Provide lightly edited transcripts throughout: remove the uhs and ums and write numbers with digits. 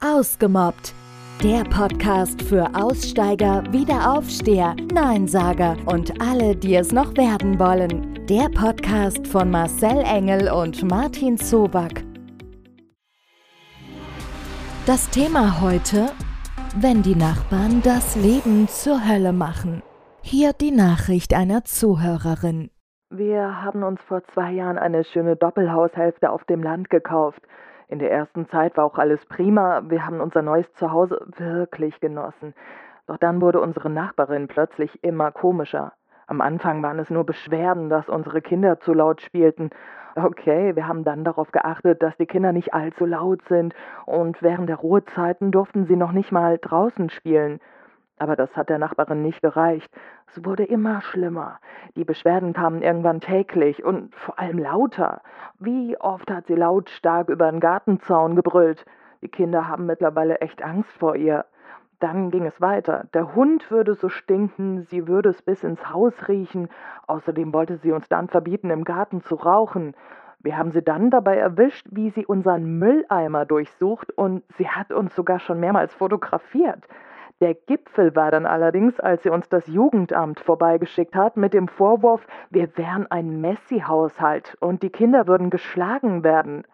Ausgemobbt. Der Podcast für Aussteiger, Wiederaufsteher, Neinsager und alle, die es noch werden wollen. Der Podcast von Marcel Engel und Martin Zoback. Das Thema heute: Wenn die Nachbarn das Leben zur Hölle machen. Hier die Nachricht einer Zuhörerin. Wir haben uns vor 2 Jahren eine schöne Doppelhaushälfte auf dem Land gekauft. In der ersten Zeit war auch alles prima, wir haben unser neues Zuhause wirklich genossen. Doch dann wurde unsere Nachbarin plötzlich immer komischer. Am Anfang waren es nur Beschwerden, dass unsere Kinder zu laut spielten. Okay, wir haben dann darauf geachtet, dass die Kinder nicht allzu laut sind und während der Ruhezeiten durften sie noch nicht mal draußen spielen. Aber das hat der Nachbarin nicht gereicht. Es wurde immer schlimmer. Die Beschwerden kamen irgendwann täglich und vor allem lauter. Wie oft hat sie lautstark über den Gartenzaun gebrüllt. Die Kinder haben mittlerweile echt Angst vor ihr. Dann ging es weiter. Der Hund würde so stinken, sie würde es bis ins Haus riechen. Außerdem wollte sie uns dann verbieten, im Garten zu rauchen. Wir haben sie dann dabei erwischt, wie sie unseren Mülleimer durchsucht, und sie hat uns sogar schon mehrmals fotografiert. Der Gipfel war dann allerdings, als sie uns das Jugendamt vorbeigeschickt hat, mit dem Vorwurf, wir wären ein Messi-Haushalt und die Kinder würden geschlagen werden.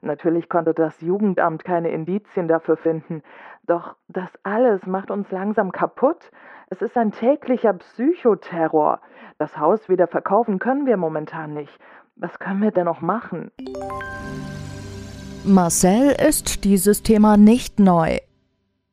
Natürlich konnte das Jugendamt keine Indizien dafür finden. Doch das alles macht uns langsam kaputt. Es ist ein täglicher Psychoterror. Das Haus wieder verkaufen können wir momentan nicht. Was können wir denn noch machen? Marcel ist dieses Thema nicht neu.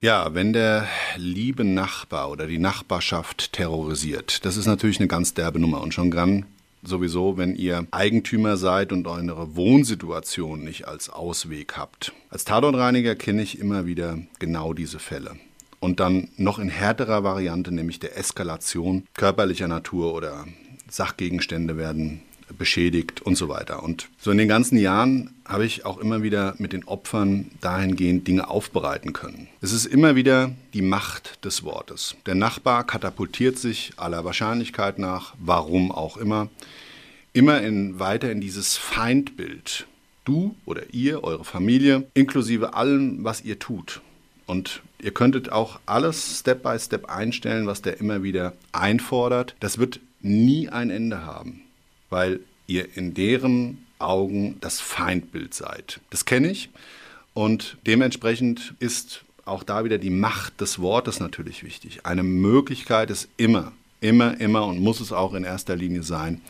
Ja, wenn der liebe Nachbar oder die Nachbarschaft terrorisiert, das ist natürlich eine ganz derbe Nummer. Und schon dann sowieso, wenn ihr Eigentümer seid und eure Wohnsituation nicht als Ausweg habt. Als Tatortreiniger kenne ich immer wieder genau diese Fälle. Und dann noch in härterer Variante, nämlich der Eskalation körperlicher Natur oder Sachgegenstände werden beschädigt und so weiter. Und so in den ganzen Jahren habe ich auch immer wieder mit den Opfern dahingehend Dinge aufbereiten können. Es ist immer wieder die Macht des Wortes. Der Nachbar katapultiert sich aller Wahrscheinlichkeit nach, warum auch immer weiter in dieses Feindbild. Du oder ihr, eure Familie, inklusive allem, was ihr tut. Und ihr könntet auch alles Step by Step einstellen, was der immer wieder einfordert. Das wird nie ein Ende haben, weil ihr in deren Augen das Feindbild seid. Das kenne ich, und dementsprechend ist auch da wieder die Macht des Wortes natürlich wichtig. Eine Möglichkeit ist immer und muss es auch in erster Linie sein,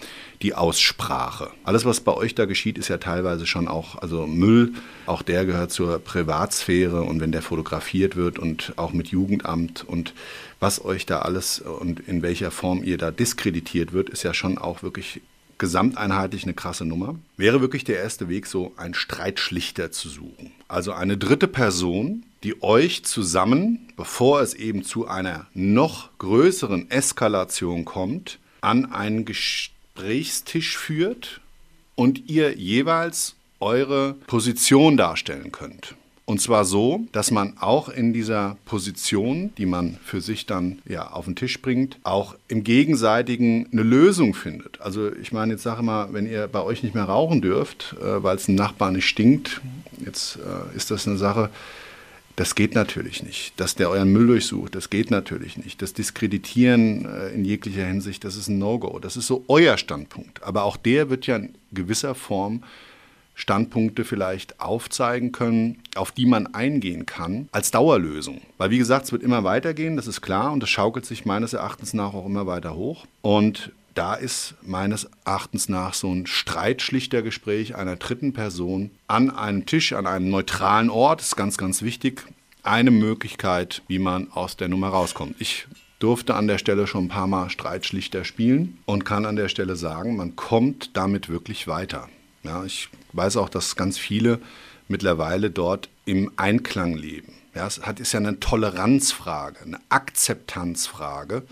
die Aussprache. Alles, was bei euch da geschieht, ist ja teilweise schon auch, also Müll, auch der gehört zur Privatsphäre, und wenn der fotografiert wird und auch mit Jugendamt und was euch da alles und in welcher Form ihr da diskreditiert wird, ist ja schon auch wirklich gesamteinheitlich eine krasse Nummer. Wäre wirklich der erste Weg, so einen Streitschlichter zu suchen. Also eine dritte Person, die euch zusammen, bevor es eben zu einer noch größeren Eskalation kommt, an einen Gesprächstisch führt und ihr jeweils eure Position darstellen könnt. Und zwar so, dass man auch in dieser Position, die man für sich dann ja auf den Tisch bringt, auch im Gegenseitigen eine Lösung findet. Also ich meine, jetzt sage mal, wenn ihr bei euch nicht mehr rauchen dürft, weil es dem Nachbarn nicht stinkt, jetzt ist das eine Sache, das geht natürlich nicht. Dass der euren Müll durchsucht, das geht natürlich nicht. Das Diskreditieren in jeglicher Hinsicht, das ist ein No-Go. Das ist so euer Standpunkt. Aber auch der wird ja in gewisser Form Standpunkte vielleicht aufzeigen können, auf die man eingehen kann, als Dauerlösung. Weil wie gesagt, es wird immer weitergehen, das ist klar, und das schaukelt sich meines Erachtens nach auch immer weiter hoch. Und da ist meines Erachtens nach so ein Streitschlichtergespräch einer dritten Person an einem Tisch, an einem neutralen Ort, ist ganz, ganz wichtig, eine Möglichkeit, wie man aus der Nummer rauskommt. Ich durfte an der Stelle schon ein paar Mal Streitschlichter spielen und kann an der Stelle sagen, man kommt damit wirklich weiter. Ja, ich weiß auch, dass ganz viele mittlerweile dort im Einklang leben. Ja, es ist ja eine Toleranzfrage, eine Akzeptanzfrage.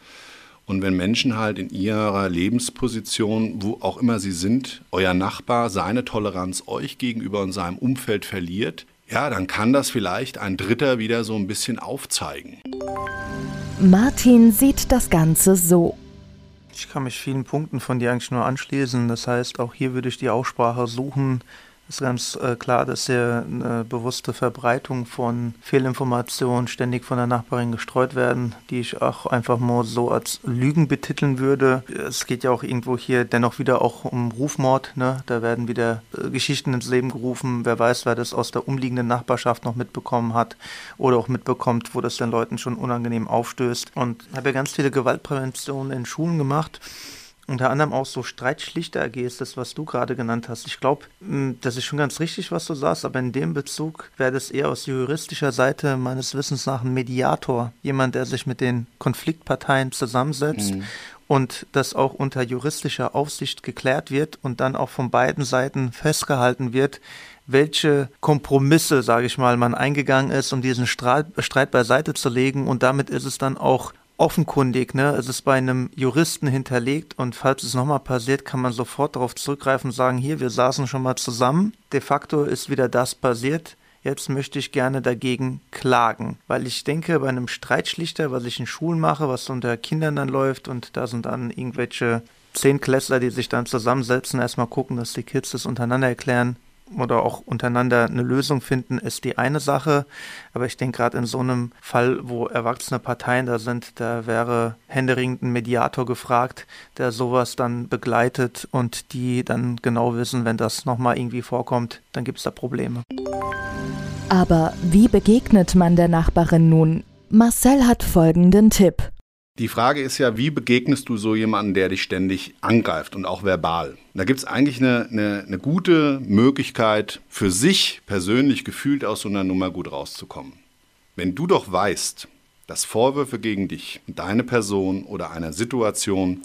Und wenn Menschen halt in ihrer Lebensposition, wo auch immer sie sind, euer Nachbar seine Toleranz euch gegenüber und seinem Umfeld verliert, ja, dann kann das vielleicht ein Dritter wieder so ein bisschen aufzeigen. Martin sieht das Ganze so. Ich kann mich vielen Punkten von dir eigentlich nur anschließen. Das heißt, auch hier würde ich die Aussprache suchen, ist ganz klar, dass hier eine bewusste Verbreitung von Fehlinformationen ständig von der Nachbarin gestreut werden, die ich auch einfach mal so als Lügen betiteln würde. Es geht ja auch irgendwo hier dennoch wieder auch um Rufmord, ne? Da werden wieder Geschichten ins Leben gerufen. Wer weiß, wer das aus der umliegenden Nachbarschaft noch mitbekommen hat oder auch mitbekommt, wo das den Leuten schon unangenehm aufstößt. Und habe ja ganz viele Gewaltpräventionen in Schulen gemacht. Unter anderem auch so Streitschlichter-AGs, das, was du gerade genannt hast. Ich glaube, das ist schon ganz richtig, was du sagst, aber in dem Bezug wäre das eher aus juristischer Seite meines Wissens nach ein Mediator. Jemand, der sich mit den Konfliktparteien zusammensetzt und das auch unter juristischer Aufsicht geklärt wird und dann auch von beiden Seiten festgehalten wird, welche Kompromisse, sage ich mal, man eingegangen ist, um diesen Streit beiseite zu legen. Und damit ist es dann auch offenkundig, ne? Es ist bei einem Juristen hinterlegt und falls es nochmal passiert, kann man sofort darauf zurückgreifen und sagen, hier, wir saßen schon mal zusammen, de facto ist wieder das passiert, jetzt möchte ich gerne dagegen klagen. Weil ich denke, bei einem Streitschlichter, was ich in Schulen mache, was unter Kindern dann läuft und da sind dann irgendwelche 10-Klässler, die sich dann zusammensetzen, erstmal gucken, dass die Kids das untereinander erklären oder auch untereinander eine Lösung finden, ist die eine Sache. Aber ich denke, gerade in so einem Fall, wo erwachsene Parteien da sind, da wäre händeringend ein Mediator gefragt, der sowas dann begleitet und die dann genau wissen, wenn das nochmal irgendwie vorkommt, dann gibt es da Probleme. Aber wie begegnet man der Nachbarin nun? Marcel hat folgenden Tipp. Die Frage ist ja, wie begegnest du so jemandem, der dich ständig angreift und auch verbal? Da gibt es eigentlich eine gute Möglichkeit, für sich persönlich gefühlt aus so einer Nummer gut rauszukommen. Wenn du doch weißt, dass Vorwürfe gegen dich und deine Person oder einer Situation,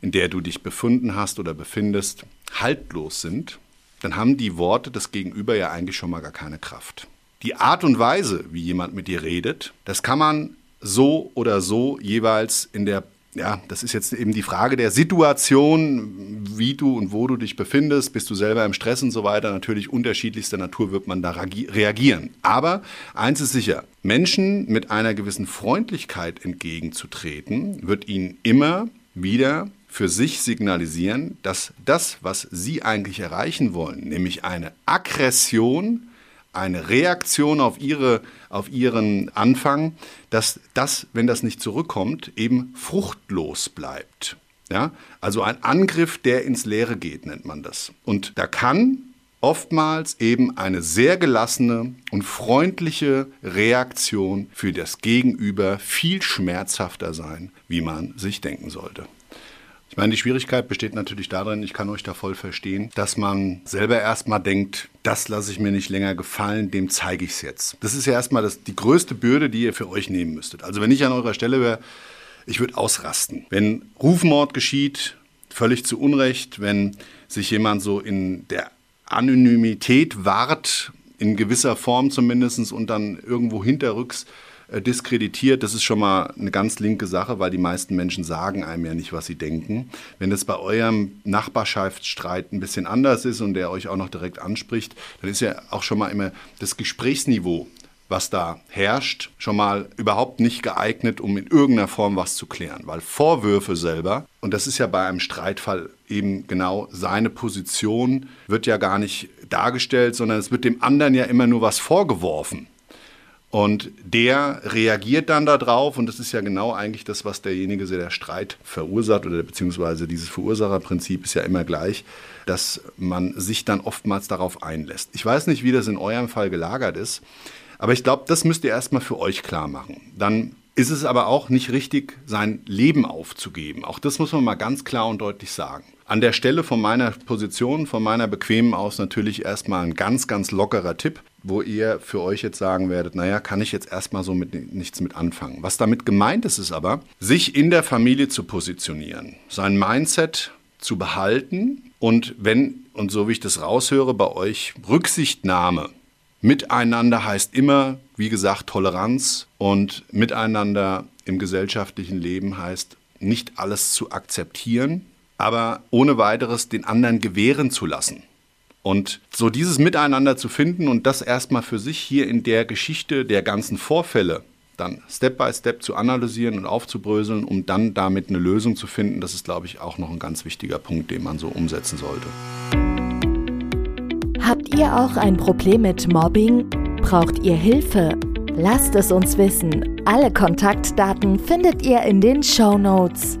in der du dich befunden hast oder befindest, haltlos sind, dann haben die Worte des Gegenüber ja eigentlich schon mal gar keine Kraft. Die Art und Weise, wie jemand mit dir redet, das kann man so oder so jeweils in der, ja, das ist jetzt eben die Frage der Situation, wie du und wo du dich befindest, bist du selber im Stress und so weiter, natürlich unterschiedlichster Natur wird man da reagieren. Aber eins ist sicher, Menschen mit einer gewissen Freundlichkeit entgegenzutreten, wird ihnen immer wieder für sich signalisieren, dass das, was sie eigentlich erreichen wollen, nämlich eine Aggression, eine Reaktion auf ihren Anfang, dass das, wenn das nicht zurückkommt, eben fruchtlos bleibt. Ja? Also ein Angriff, der ins Leere geht, nennt man das. Und da kann oftmals eben eine sehr gelassene und freundliche Reaktion für das Gegenüber viel schmerzhafter sein, wie man sich denken sollte. Ich meine, die Schwierigkeit besteht natürlich darin, ich kann euch da voll verstehen, dass man selber erstmal denkt, das lasse ich mir nicht länger gefallen, dem zeige ich es jetzt. Das ist ja erstmal die größte Bürde, die ihr für euch nehmen müsstet. Also wenn ich an eurer Stelle wäre, ich würde ausrasten. Wenn Rufmord geschieht, völlig zu Unrecht, wenn sich jemand so in der Anonymität wahrt, in gewisser Form zumindest, und dann irgendwo hinterrücks diskreditiert, das ist schon mal eine ganz linke Sache, weil die meisten Menschen sagen einem ja nicht, was sie denken. Wenn das bei eurem Nachbarschaftsstreit ein bisschen anders ist und der euch auch noch direkt anspricht, dann ist ja auch schon mal immer das Gesprächsniveau, was da herrscht, schon mal überhaupt nicht geeignet, um in irgendeiner Form was zu klären. Weil Vorwürfe selber, und das ist ja bei einem Streitfall eben genau seine Position, wird ja gar nicht dargestellt, sondern es wird dem anderen ja immer nur was vorgeworfen. Und der reagiert dann darauf und das ist ja genau eigentlich das, was derjenige, der Streit verursacht oder beziehungsweise dieses Verursacherprinzip ist ja immer gleich, dass man sich dann oftmals darauf einlässt. Ich weiß nicht, wie das in eurem Fall gelagert ist, aber ich glaube, das müsst ihr erstmal für euch klar machen. Dann ist es aber auch nicht richtig, sein Leben aufzugeben. Auch das muss man mal ganz klar und deutlich sagen. An der Stelle von meiner Position, von meiner bequemen aus natürlich erstmal ein ganz, ganz lockerer Tipp, wo ihr für euch jetzt sagen werdet, naja, kann ich jetzt erstmal so mit nichts mit anfangen. Was damit gemeint ist, ist aber, sich in der Familie zu positionieren, sein Mindset zu behalten und wenn, und so wie ich das raushöre bei euch, Rücksichtnahme, miteinander heißt immer, wie gesagt, Toleranz und miteinander im gesellschaftlichen Leben heißt, nicht alles zu akzeptieren, aber ohne weiteres den anderen gewähren zu lassen. Und so dieses Miteinander zu finden und das erstmal für sich hier in der Geschichte der ganzen Vorfälle dann Step by Step zu analysieren und aufzubröseln, um dann damit eine Lösung zu finden, das ist, glaube ich, auch noch ein ganz wichtiger Punkt, den man so umsetzen sollte. Habt ihr auch ein Problem mit Mobbing? Braucht ihr Hilfe? Lasst es uns wissen. Alle Kontaktdaten findet ihr in den Shownotes.